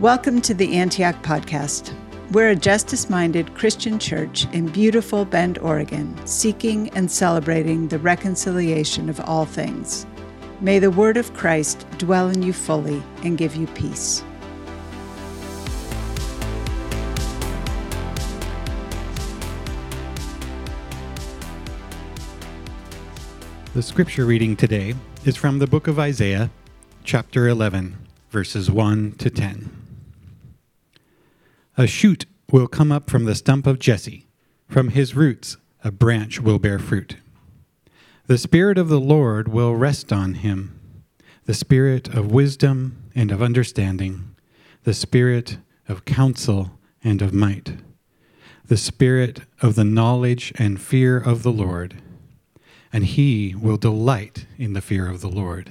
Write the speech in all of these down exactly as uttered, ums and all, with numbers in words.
Welcome to the Antioch Podcast. We're a justice-minded Christian church in beautiful Bend, Oregon, seeking and celebrating the reconciliation of all things. May the word of Christ dwell in you fully and give you peace. The scripture reading today is from the book of Isaiah, chapter eleven, verses one to ten. A shoot will come up from the stump of Jesse. From his roots a branch will bear fruit. The Spirit of the Lord will rest on him, the Spirit of wisdom and of understanding, the Spirit of counsel and of might, the Spirit of the knowledge and fear of the Lord, and he will delight in the fear of the Lord.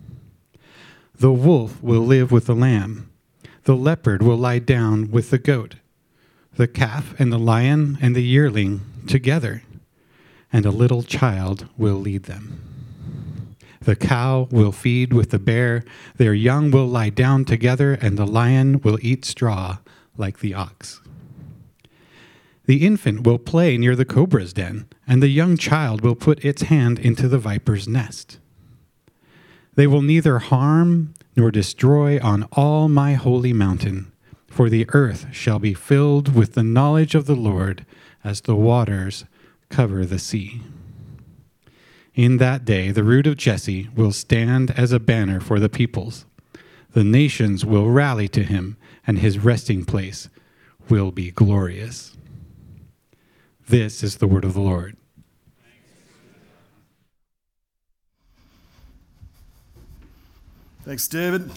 The wolf will live with the lamb. The leopard will lie down with the goat, the calf and the lion and the yearling together, and a little child will lead them. The cow will feed with the bear. Their young will lie down together, and the lion will eat straw like the ox. The infant will play near the cobra's den, and the young child will put its hand into the viper's nest. They will neither harm nor destroy on all my holy mountain, for the earth shall be filled with the knowledge of the Lord as the waters cover the sea. In that day, the root of Jesse will stand as a banner for the peoples. The nations will rally to him, and his resting place will be glorious. This is the word of the Lord. Thanks, David.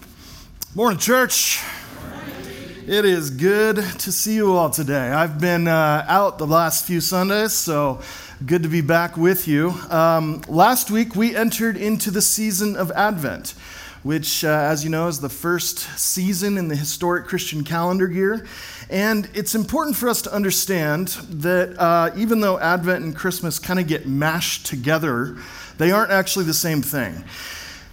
Morning, church. Morning. It is good to see you all today. I've been uh, out the last few Sundays, so good to be back with you. Um, last week, we entered into the season of Advent, which, uh, as you know, is the first season in the historic Christian calendar year. And it's important for us to understand that uh, even though Advent and Christmas kind of get mashed together, they aren't actually the same thing.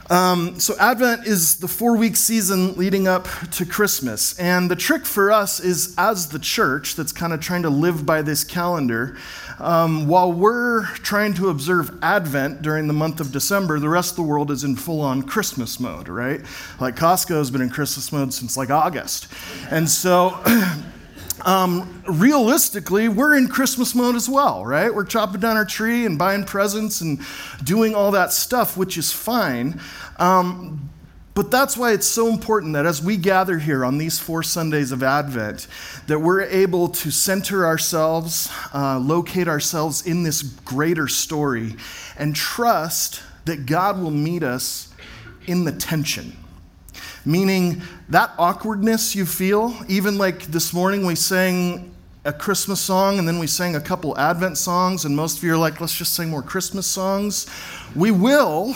Um, so Advent is the four-week season leading up to Christmas, and the trick for us is, as the church that's kind of trying to live by this calendar, um, while we're trying to observe Advent during the month of December, the rest of the world is in full-on Christmas mode, right? Like Costco's been in Christmas mode since like August, and so... Um, realistically, we're in Christmas mode as well, right? We're chopping down our tree and buying presents and doing all that stuff, which is fine. Um, but that's why it's so important that as we gather here on these four Sundays of Advent, that we're able to center ourselves, uh, locate ourselves in this greater story, and trust that God will meet us in the tension. Meaning that awkwardness you feel, even like this morning we sang a Christmas song and then we sang a couple Advent songs, and most of you are like, let's just sing more Christmas songs. We will,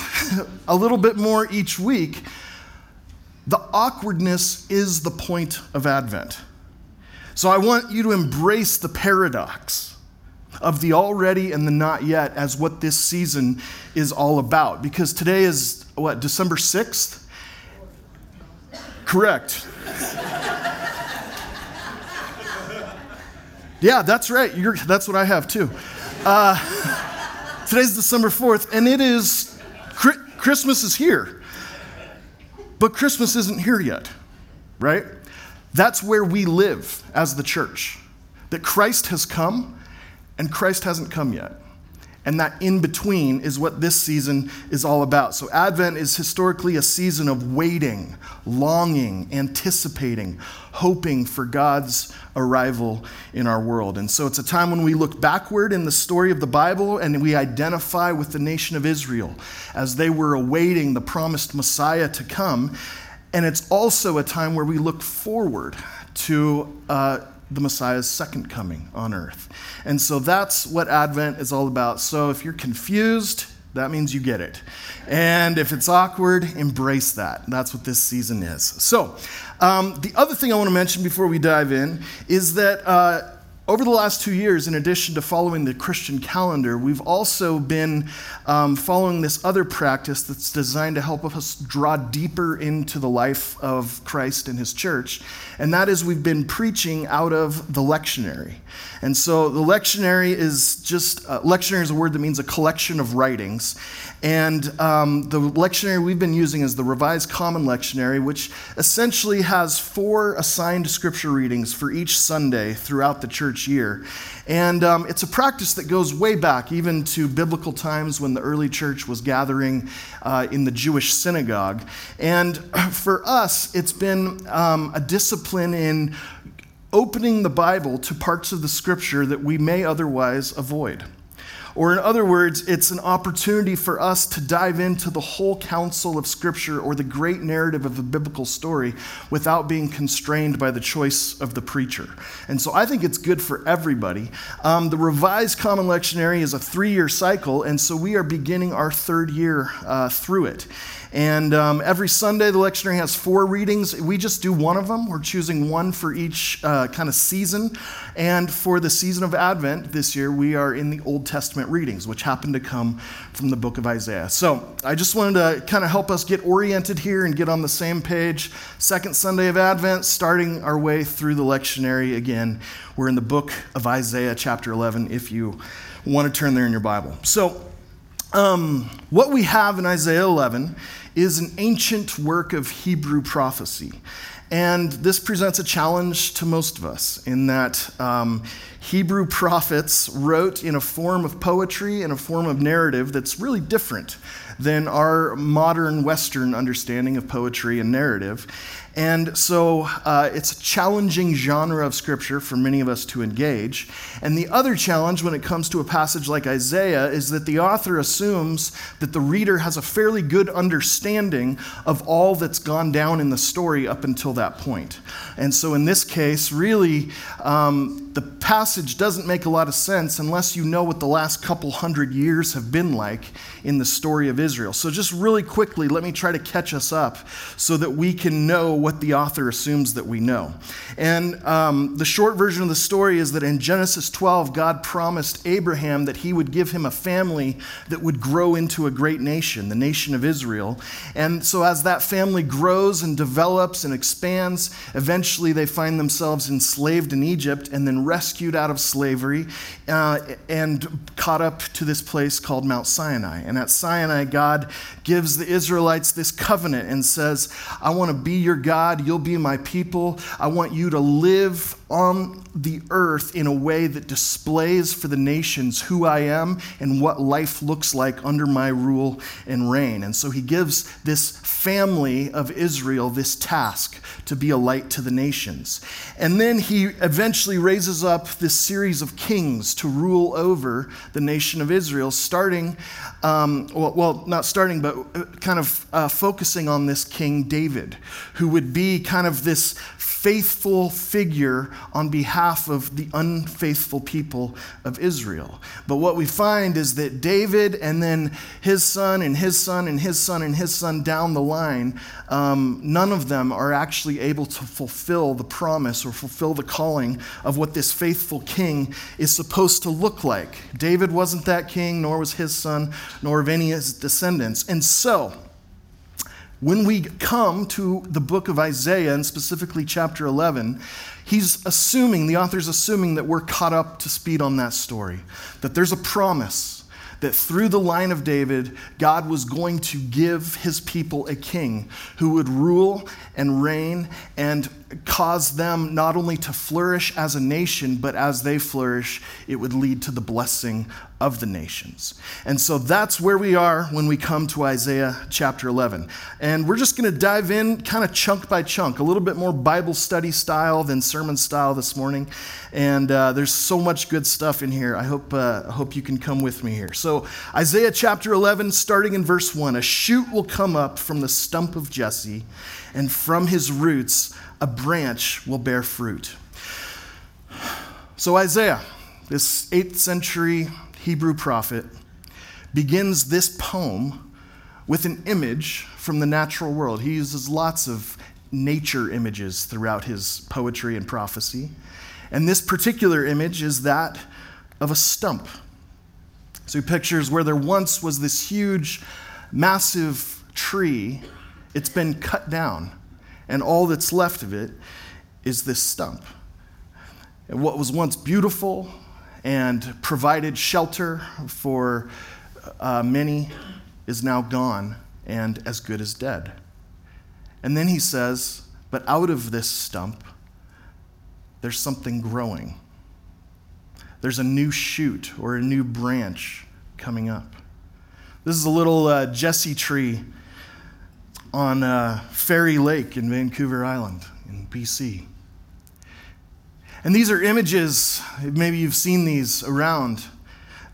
a little bit more each week. The awkwardness is the point of Advent. So I want you to embrace the paradox of the already and the not yet as what this season is all about. Because today is, what, December sixth? Correct. Yeah, that's right. You're, that's what I have, too. Uh, today's December fourth, and it is, Christmas is here. But Christmas isn't here yet, right? That's where we live as the church, that Christ has come, and Christ hasn't come yet. And that in between is what this season is all about. So Advent is historically a season of waiting, longing, anticipating, hoping for God's arrival in our world. And so it's a time when we look backward in the story of the Bible and we identify with the nation of Israel as they were awaiting the promised Messiah to come. And it's also a time where we look forward to uh, the Messiah's second coming on earth. And so that's what Advent is all about. So if you're confused, that means you get it. And if it's awkward, embrace that. That's what this season is. So um, the other thing I want to mention before we dive in is that uh, over the last two years, in addition to following the Christian calendar, we've also been um, following this other practice that's designed to help us draw deeper into the life of Christ and his church, and that is we've been preaching out of the lectionary. And so the lectionary is just, uh, lectionary is a word that means a collection of writings, and um, the lectionary we've been using is the Revised Common Lectionary, which essentially has four assigned scripture readings for each Sunday throughout the church year. And um, it's a practice that goes way back, even to biblical times when the early church was gathering uh, in the Jewish synagogue. And for us, it's been um, a discipline in opening the Bible to parts of the scripture that we may otherwise avoid. Or in other words, it's an opportunity for us to dive into the whole counsel of Scripture or the great narrative of the biblical story without being constrained by the choice of the preacher. And so I think it's good for everybody. Um, the Revised Common Lectionary is a three-year cycle, and so we are beginning our third year uh, through it. And um, every Sunday, the lectionary has four readings. We just do one of them. We're choosing one for each uh, kind of season. And for the season of Advent this year, we are in the Old Testament readings, which happen to come from the book of Isaiah. So I just wanted to kind of help us get oriented here and get on the same page. Second Sunday of Advent, starting our way through the lectionary again. We're in the book of Isaiah, chapter eleven, if you want to turn there in your Bible. So um, what we have in Isaiah eleven is an ancient work of Hebrew prophecy. And this presents a challenge to most of us in that um, Hebrew prophets wrote in a form of poetry and a form of narrative that's really different than our modern Western understanding of poetry and narrative. And so uh, it's a challenging genre of scripture for many of us to engage. And the other challenge when it comes to a passage like Isaiah is that the author assumes that the reader has a fairly good understanding of all that's gone down in the story up until that point. And so in this case, really, um, the passage doesn't make a lot of sense unless you know what the last couple hundred years have been like in the story of Israel. So just really quickly, let me try to catch us up so that we can know what the author assumes that we know. And um, the short version of the story is that in Genesis twelve, God promised Abraham that he would give him a family that would grow into a great nation, the nation of Israel. And so as that family grows and develops and expands, eventually they find themselves enslaved in Egypt and then rescued out of slavery uh, and caught up to this place called Mount Sinai. And at Sinai, God gives the Israelites this covenant and says, I want to be your God. God, you'll be my people. I want you to live on the earth in a way that displays for the nations who I am and what life looks like under my rule and reign. And so he gives this family of Israel this task to be a light to the nations. And then he eventually raises up this series of kings to rule over the nation of Israel, starting, um, well, well, not starting, but kind of uh, focusing on this King David, who would be kind of this faithful figure on behalf of the unfaithful people of Israel. But what we find is that David and then his son and his son and his son and his son down the line, um, none of them are actually able to fulfill the promise or fulfill the calling of what this faithful king is supposed to look like. David wasn't that king, nor was his son, nor of any of his descendants. And so, when we come to the book of Isaiah, and specifically chapter eleven, he's assuming, the author's assuming that we're caught up to speed on that story, that there's a promise that through the line of David, God was going to give his people a king who would rule and reign and cause them not only to flourish as a nation, but as they flourish, it would lead to the blessing of the nations. And so that's where we are when we come to Isaiah chapter eleven. And we're just going to dive in kind of chunk by chunk, a little bit more Bible study style than sermon style this morning. And uh, there's so much good stuff in here. I hope, uh, I hope you can come with me here. So Isaiah chapter eleven, starting in verse one, a shoot will come up from the stump of Jesse, and from his roots, a a branch will bear fruit. So Isaiah, this eighth century Hebrew prophet, begins this poem with an image from the natural world. He uses lots of nature images throughout his poetry and prophecy. And this particular image is that of a stump. So he pictures where there once was this huge, massive tree. It's been cut down, and all that's left of it is this stump. And what was once beautiful and provided shelter for uh, many is now gone and as good as dead. And then he says, but out of this stump, there's something growing. There's a new shoot or a new branch coming up. This is a little uh, Jesse tree on uh, Ferry Lake in Vancouver Island in B C. And these are images, maybe you've seen these around,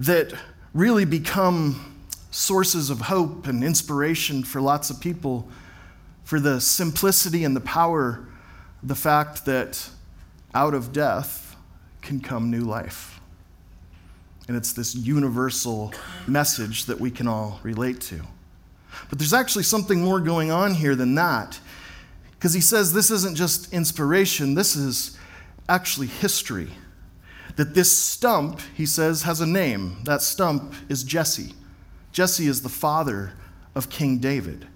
that really become sources of hope and inspiration for lots of people for the simplicity and the power, the fact that out of death can come new life. And it's this universal message that we can all relate to. But there's actually something more going on here than that, because he says this isn't just inspiration, this is actually history. That this stump, he says, has a name. That stump is Jesse. Jesse is the father of King David.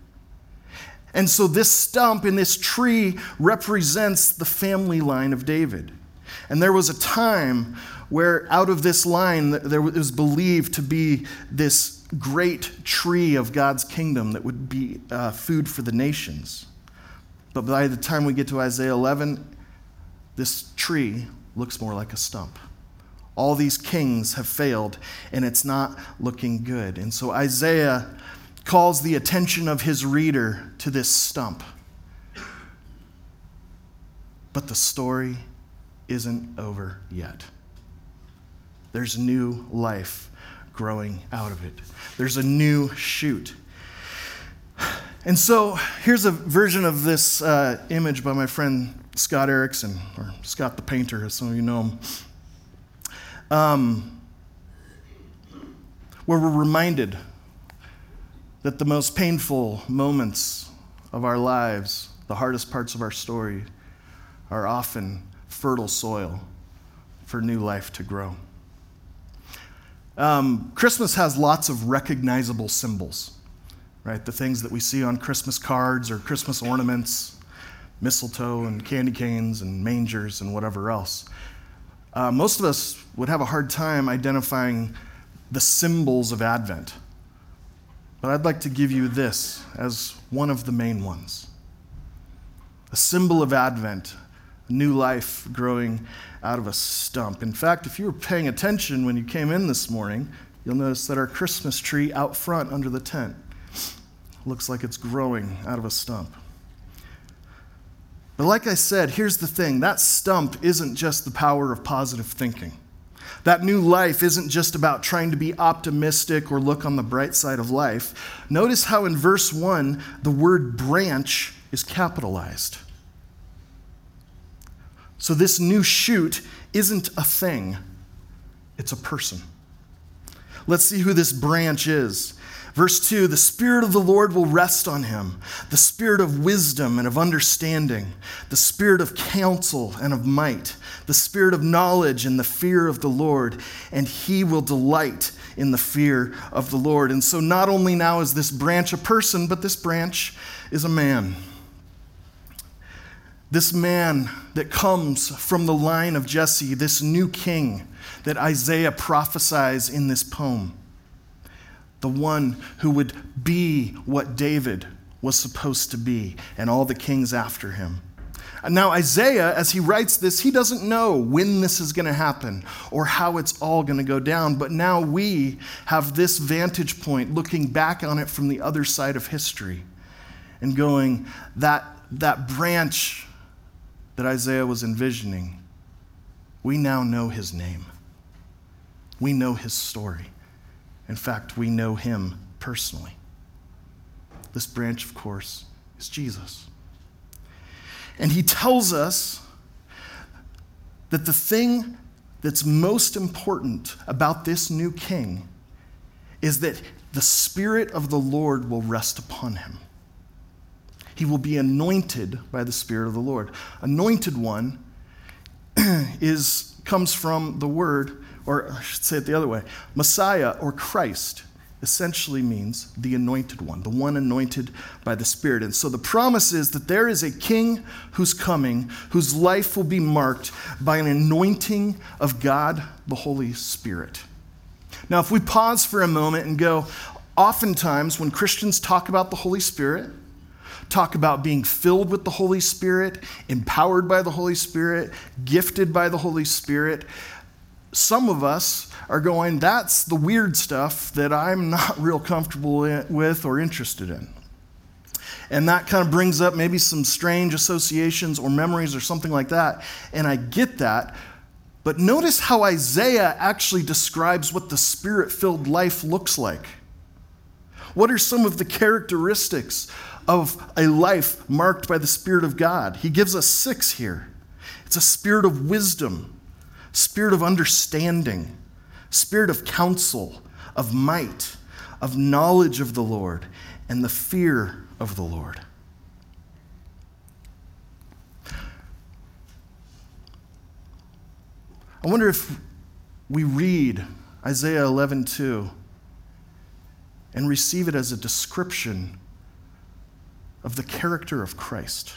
And so this stump and this tree represents the family line of David. And there was a time where out of this line there was believed to be this great tree of God's kingdom that would be uh, food for the nations. But by the time we get to Isaiah eleven, this tree looks more like a stump. All these kings have failed, and it's not looking good. And so Isaiah calls the attention of his reader to this stump. But the story isn't over yet. There's new life growing out of it. There's a new shoot. And so here's a version of this uh, image by my friend Scott Erickson, or Scott the Painter, as some of you know him, um, where we're reminded that the most painful moments of our lives, the hardest parts of our story, are often fertile soil for new life to grow. Um, Christmas has lots of recognizable symbols, right? The things that we see on Christmas cards or Christmas ornaments, mistletoe and candy canes and mangers and whatever else. Uh, most of us would have a hard time identifying the symbols of Advent. But I'd like to give you this as one of the main ones. A symbol of Advent, new life growing out of a stump. In fact, if you were paying attention when you came in this morning, you'll notice that our Christmas tree out front under the tent looks like it's growing out of a stump. But like I said, here's the thing. That stump isn't just the power of positive thinking. That new life isn't just about trying to be optimistic or look on the bright side of life. Notice how in verse one, the word branch is capitalized. So this new shoot isn't a thing. It's a person. Let's see who this branch is. Verse two, the Spirit of the Lord will rest on him, the Spirit of wisdom and of understanding, the Spirit of counsel and of might, the Spirit of knowledge and the fear of the Lord, and he will delight in the fear of the Lord. And so not only now is this branch a person, but this branch is a man. This man that comes from the line of Jesse, this new king that Isaiah prophesies in this poem. The one who would be what David was supposed to be and all the kings after him. Now Isaiah, as he writes this, he doesn't know when this is going to happen or how it's all going to go down. But now we have this vantage point looking back on it from the other side of history and going, that, that branch that Isaiah was envisioning, we now know his name. We know his story. In fact, we know him personally. This branch, of course, is Jesus. And he tells us that the thing that's most important about this new king is that the Spirit of the Lord will rest upon him. He will be anointed by the Spirit of the Lord. Anointed one is comes from the word, or I should say it the other way, Messiah or Christ essentially means the anointed one, the one anointed by the Spirit. And so the promise is that there is a king who's coming, whose life will be marked by an anointing of God, the Holy Spirit. Now, if we pause for a moment and go, oftentimes when Christians talk about the Holy Spirit, talk about being filled with the Holy Spirit, empowered by the Holy Spirit, gifted by the Holy Spirit, some of us are going, that's the weird stuff that I'm not real comfortable with or interested in. And that kind of brings up maybe some strange associations or memories or something like that. And I get that. But notice how Isaiah actually describes what the Spirit-filled life looks like. What are some of the characteristics of a life marked by the Spirit of God? He gives us six here. It's a spirit of wisdom, spirit of understanding, spirit of counsel, of might, of knowledge of the Lord, and the fear of the Lord. I wonder if we read Isaiah eleven two and receive it as a description of the character of Christ.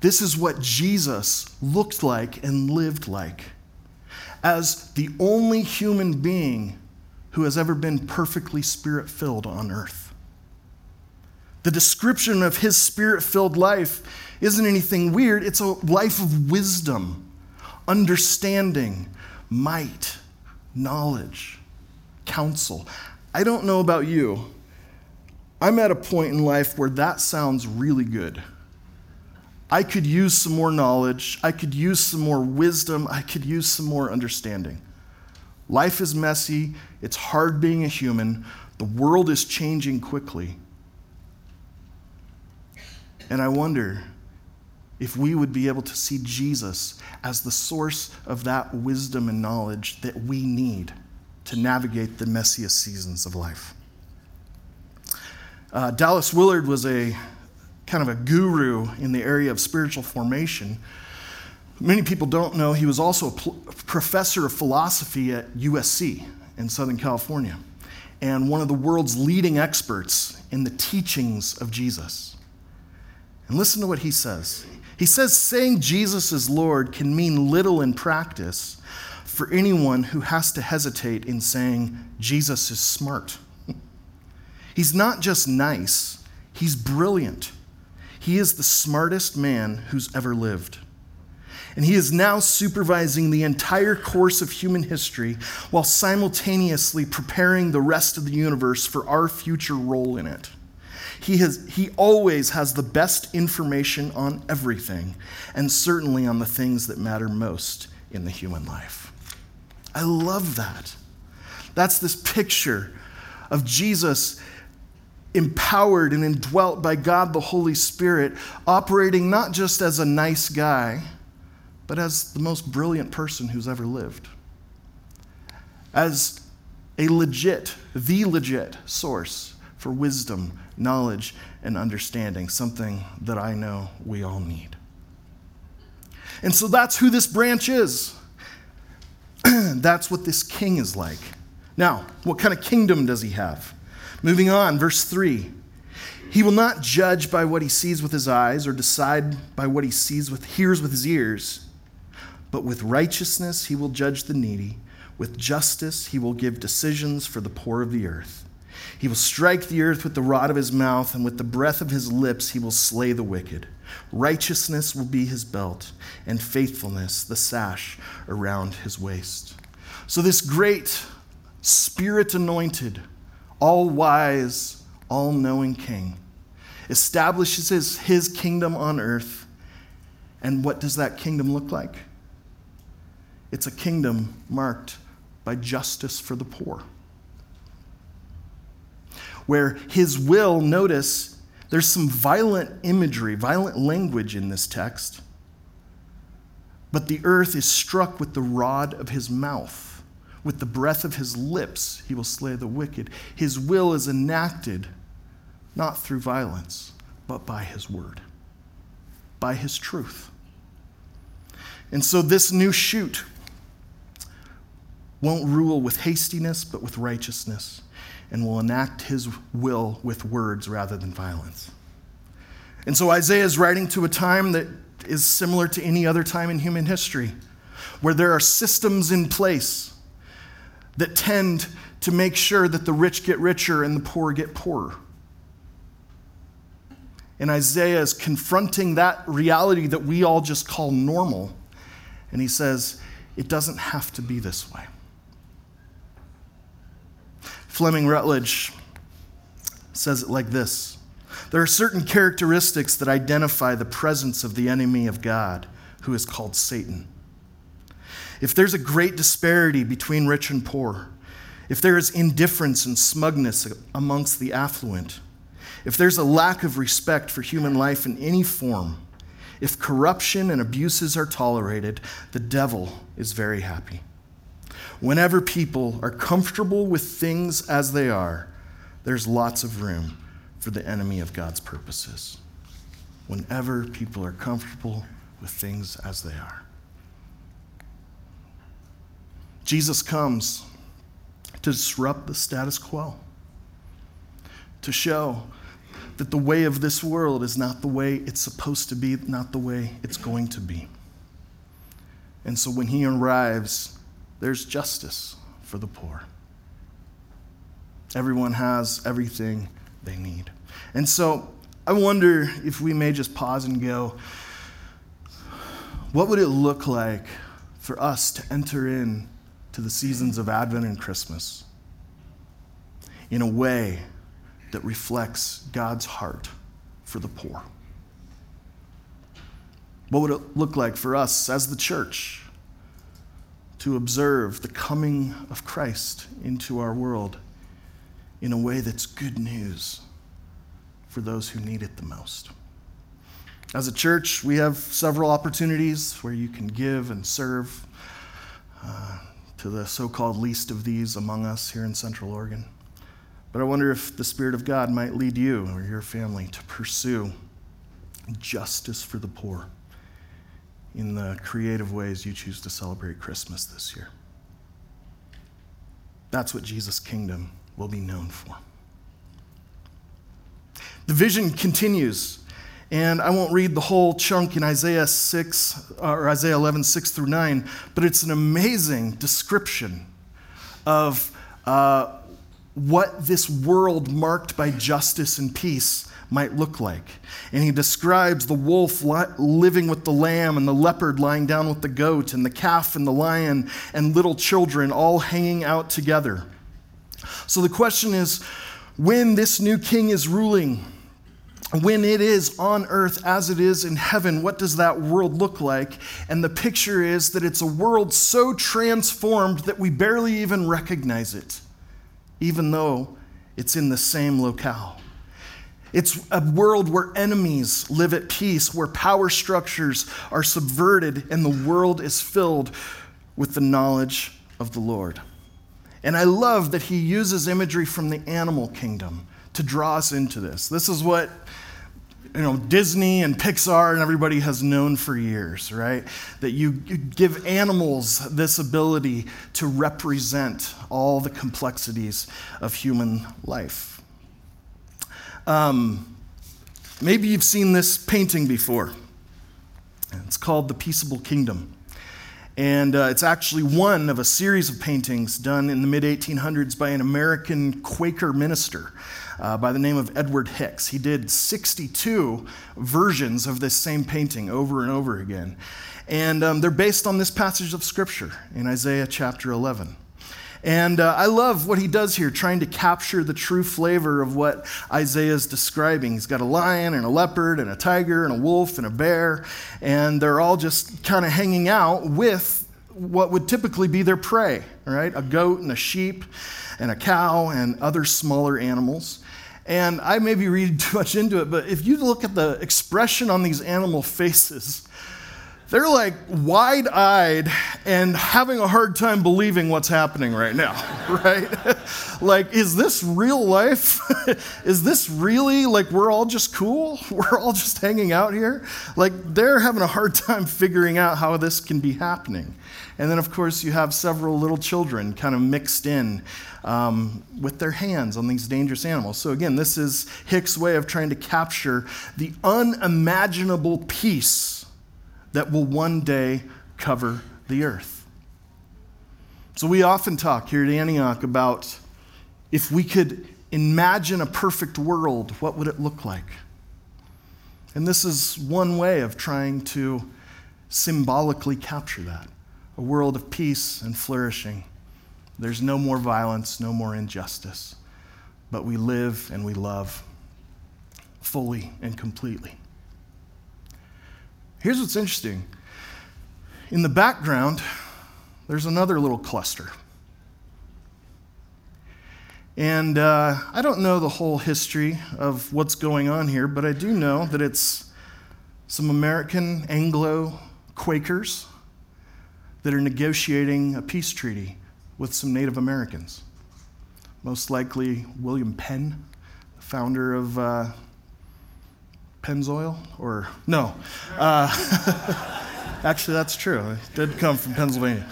This is what Jesus looked like and lived like as the only human being who has ever been perfectly Spirit-filled on earth. The description of his Spirit-filled life isn't anything weird. It's a life of wisdom, understanding, might, knowledge, counsel. I don't know about you, I'm at a point in life where that sounds really good. I could use some more knowledge. I could use some more wisdom. I could use some more understanding. Life is messy. It's hard being a human. The world is changing quickly. And I wonder if we would be able to see Jesus as the source of that wisdom and knowledge that we need to navigate the messiest seasons of life. Uh, Dallas Willard was a kind of a guru in the area of spiritual formation. Many people don't know he was also a pl- professor of philosophy at U S C in Southern California, and one of the world's leading experts in the teachings of Jesus. And listen to what he says. He says, saying Jesus is Lord can mean little in practice for anyone who has to hesitate in saying Jesus is smart. He's not just nice, he's brilliant. He is the smartest man who's ever lived. And he is now supervising the entire course of human history while simultaneously preparing the rest of the universe for our future role in it. He has, he always has the best information on everything, and certainly on the things that matter most in the human life. I love that. That's this picture of Jesus empowered and indwelt by God the Holy Spirit, operating not just as a nice guy, but as the most brilliant person who's ever lived. As a legit, the legit source for wisdom, knowledge, and understanding, something that I know we all need. And so that's who this branch is. That's what this king is like. Now, what kind of kingdom does he have? Moving on, verse three. He will not judge by what he sees with his eyes or decide by what he sees with hears with his ears, but with righteousness he will judge the needy. With justice he will give decisions for the poor of the earth. He will strike the earth with the rod of his mouth, and with the breath of his lips he will slay the wicked. Righteousness will be his belt, and faithfulness the sash around his waist. So this great Spirit-anointed, all-wise, all-knowing king establishes his, his kingdom on earth. And what does that kingdom look like? It's a kingdom marked by justice for the poor, where his will, notice, There's some violent imagery, violent language in this text. But the earth is struck with the rod of his mouth. With the breath of his lips, he will slay the wicked. His will is enacted, not through violence, but by his word, by his truth. And so this new shoot won't rule with hastiness, but with righteousness, and will enact his will with words rather than violence. And so Isaiah is writing to a time that is similar to any other time in human history, where there are systems in place that tend to make sure that the rich get richer and the poor get poorer. And Isaiah is confronting that reality that we all just call normal, and he says, it doesn't have to be this way. Fleming Rutledge says it like this: there are certain characteristics that identify the presence of the enemy of God, who is called Satan. If there's a great disparity between rich and poor, if there is indifference and smugness amongst the affluent, if there's a lack of respect for human life in any form, if corruption and abuses are tolerated, the devil is very happy. Whenever people are comfortable with things as they are, there's lots of room for the enemy of God's purposes. Whenever people are comfortable with things as they are. Jesus comes to disrupt the status quo, to show that the way of this world is not the way it's supposed to be, not the way it's going to be. And so when he arrives, there's justice for the poor. Everyone has everything they need. And so I wonder if we may just pause and go, what would it look like for us to enter in to the seasons of Advent and Christmas in a way that reflects God's heart for the poor? What would it look like for us as the church to observe the coming of Christ into our world in a way that's good news for those who need it the most? As a church, we have several opportunities where you can give and serve uh, to the so-called least of these among us here in Central Oregon. But I wonder if the Spirit of God might lead you or your family to pursue justice for the poor in the creative ways you choose to celebrate Christmas this year. That's what Jesus' kingdom will be known for. The vision continues, and I won't read the whole chunk in Isaiah six or Isaiah eleven, six through nine, but it's an amazing description of Uh, what this world marked by justice and peace might look like. And he describes the wolf living with the lamb and the leopard lying down with the goat and the calf and the lion and little children all hanging out together. So the question is, when this new king is ruling, when it is on earth as it is in heaven, what does that world look like? And the picture is that it's a world so transformed that we barely even recognize it, even though it's in the same locale. It's a world where enemies live at peace, where power structures are subverted, and the world is filled with the knowledge of the Lord. And I love that he uses imagery from the animal kingdom to draw us into this. This is what, you know, Disney and Pixar and everybody has known for years, right? That you give animals this ability to represent all the complexities of human life. Um, maybe you've seen this painting before. It's called The Peaceable Kingdom. And uh, it's actually one of a series of paintings done in the mid eighteen hundreds by an American Quaker minister uh, by the name of Edward Hicks. He did sixty-two versions of this same painting over and over again. And um, they're based on this passage of Scripture in Isaiah chapter eleven. And uh, I love what he does here, trying to capture the true flavor of what Isaiah's describing. He's got a lion and a leopard and a tiger and a wolf and a bear, and they're all just kind of hanging out with what would typically be their prey, right? A goat and a sheep and a cow and other smaller animals. And I may be reading too much into it, but if you look at the expression on these animal faces, they're like wide-eyed and having a hard time believing what's happening right now, right? Like, is this real life? Is this really, like, we're all just cool? We're all just hanging out here? Like, they're having a hard time figuring out how this can be happening. And then, of course, you have several little children kind of mixed in um, with their hands on these dangerous animals. So again, this is Hicks' way of trying to capture the unimaginable peace that will one day cover the earth. So we often talk here at Antioch about if we could imagine a perfect world, what would it look like? And this is one way of trying to symbolically capture that, a world of peace and flourishing. There's no more violence, no more injustice, but we live and we love fully and completely. Here's what's interesting. In the background, there's another little cluster. And uh, I don't know the whole history of what's going on here, but I do know that it's some American Anglo Quakers that are negotiating a peace treaty with some Native Americans. Most likely William Penn, the founder of uh, Pennzoil, or no, uh, actually that's true. It did come from Pennsylvania.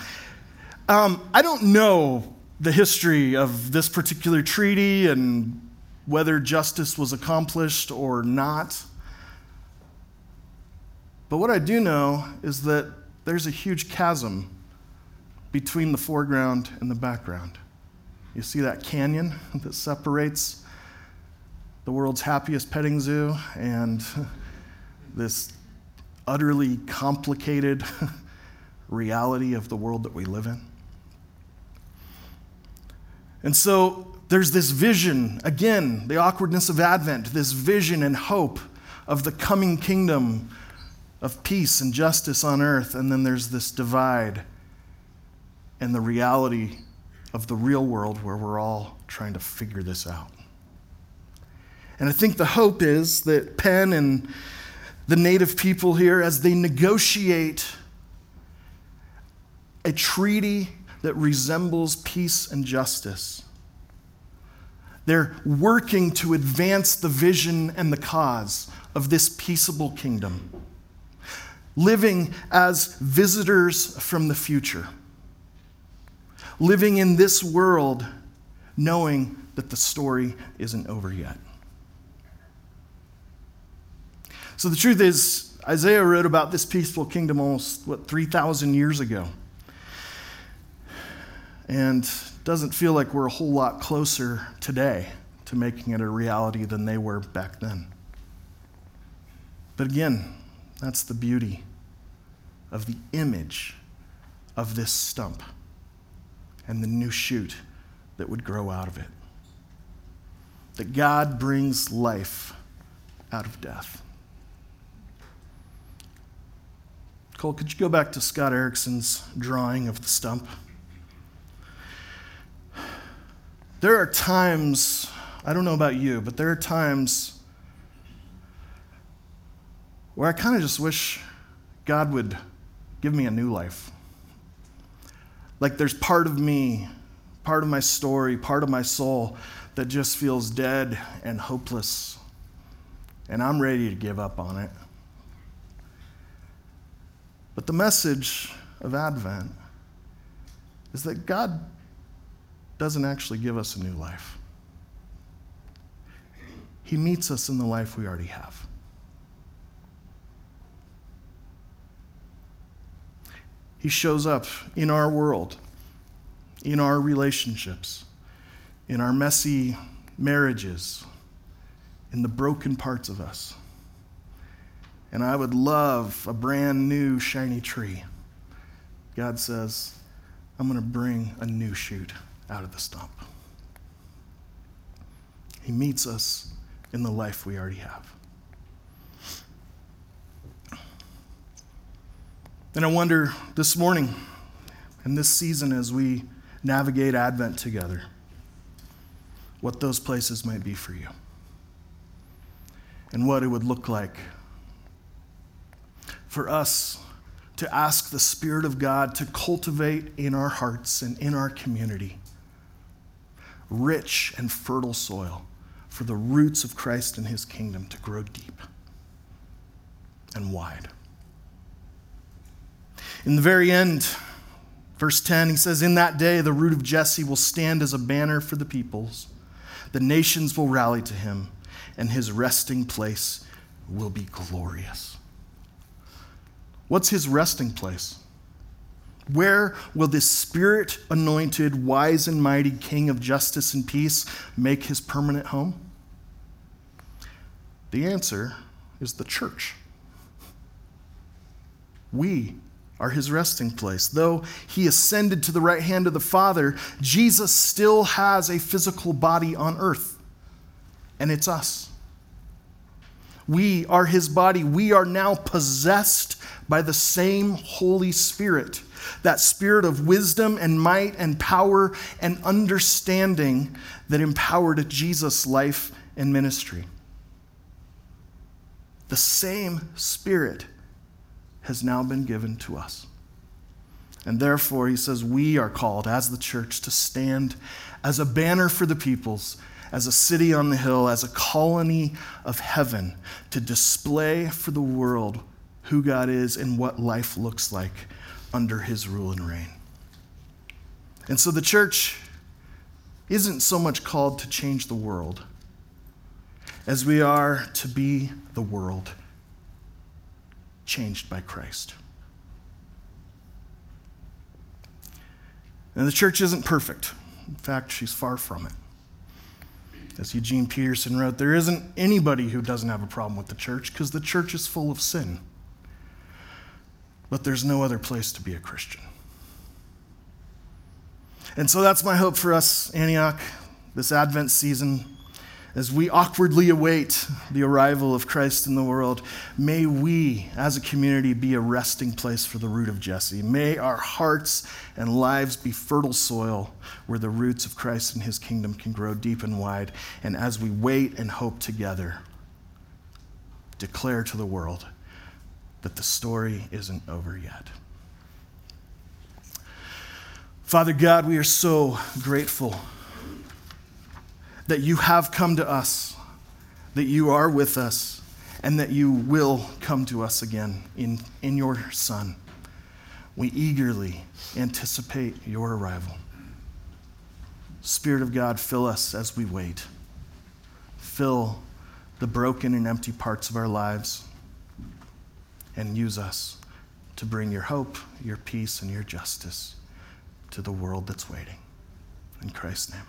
Um, I don't know the history of this particular treaty and whether justice was accomplished or not. But what I do know is that there's a huge chasm between the foreground and the background. You see that canyon that separates the world's happiest petting zoo and this utterly complicated reality of the world that we live in. And so there's this vision, again, the awkwardness of Advent, this vision and hope of the coming kingdom of peace and justice on earth, and then there's this divide and the reality of the real world where we're all trying to figure this out. And I think the hope is that Penn and the native people here, as they negotiate a treaty that resembles peace and justice, they're working to advance the vision and the cause of this peaceable kingdom, living as visitors from the future, living in this world, knowing that the story isn't over yet. So the truth is, Isaiah wrote about this peaceful kingdom almost, what, three thousand years ago. And it doesn't feel like we're a whole lot closer today to making it a reality than they were back then. But again, that's the beauty of the image of this stump and the new shoot that would grow out of it. That God brings life out of death. Cole, could you go back to Scott Erickson's drawing of the stump? There are times, I don't know about you, but there are times where I kind of just wish God would give me a new life. Like there's part of me, part of my story, part of my soul that just feels dead and hopeless, and I'm ready to give up on it. But the message of Advent is that God doesn't actually give us a new life. He meets us in the life we already have. He shows up in our world, in our relationships, in our messy marriages, in the broken parts of us. And I would love a brand new shiny tree. God says, I'm going to bring a new shoot out of the stump. He meets us in the life we already have. And I wonder this morning and this season as we navigate Advent together, what those places might be for you. and what it would look like for us to ask the Spirit of God to cultivate in our hearts and in our community rich and fertile soil for the roots of Christ and his kingdom to grow deep and wide. In the very end, verse ten, he says, "In that day the root of Jesse will stand as a banner for the peoples. The nations will rally to him, and his resting place will be glorious." What's his resting place? Where will this Spirit-anointed, wise and mighty King of justice and peace make his permanent home? The answer is the church. We are his resting place. Though he ascended to the right hand of the Father, Jesus still has a physical body on earth, and it's us. We are his body. We are now possessed by the same Holy Spirit, that spirit of wisdom and might and power and understanding that empowered Jesus' life and ministry. The same Spirit has now been given to us. And therefore, he says, we are called as the church to stand as a banner for the peoples, as a city on the hill, as a colony of heaven, to display for the world who God is and what life looks like under his rule and reign. And so the church isn't so much called to change the world as we are to be the world changed by Christ. And the church isn't perfect. In fact, she's far from it. As Eugene Peterson wrote, there isn't anybody who doesn't have a problem with the church because the church is full of sin. But there's no other place to be a Christian. And so that's my hope for us, Antioch, this Advent season. As we awkwardly await the arrival of Christ in the world, may we as a community be a resting place for the root of Jesse. May our hearts and lives be fertile soil where the roots of Christ and his kingdom can grow deep and wide. And as we wait and hope together, declare to the world that the story isn't over yet. Father God, we are so grateful that you have come to us, that you are with us, and that you will come to us again in, in your Son. We eagerly anticipate your arrival. Spirit of God, fill us as we wait. Fill the broken and empty parts of our lives, and use us to bring your hope, your peace, and your justice to the world that's waiting. In Christ's name.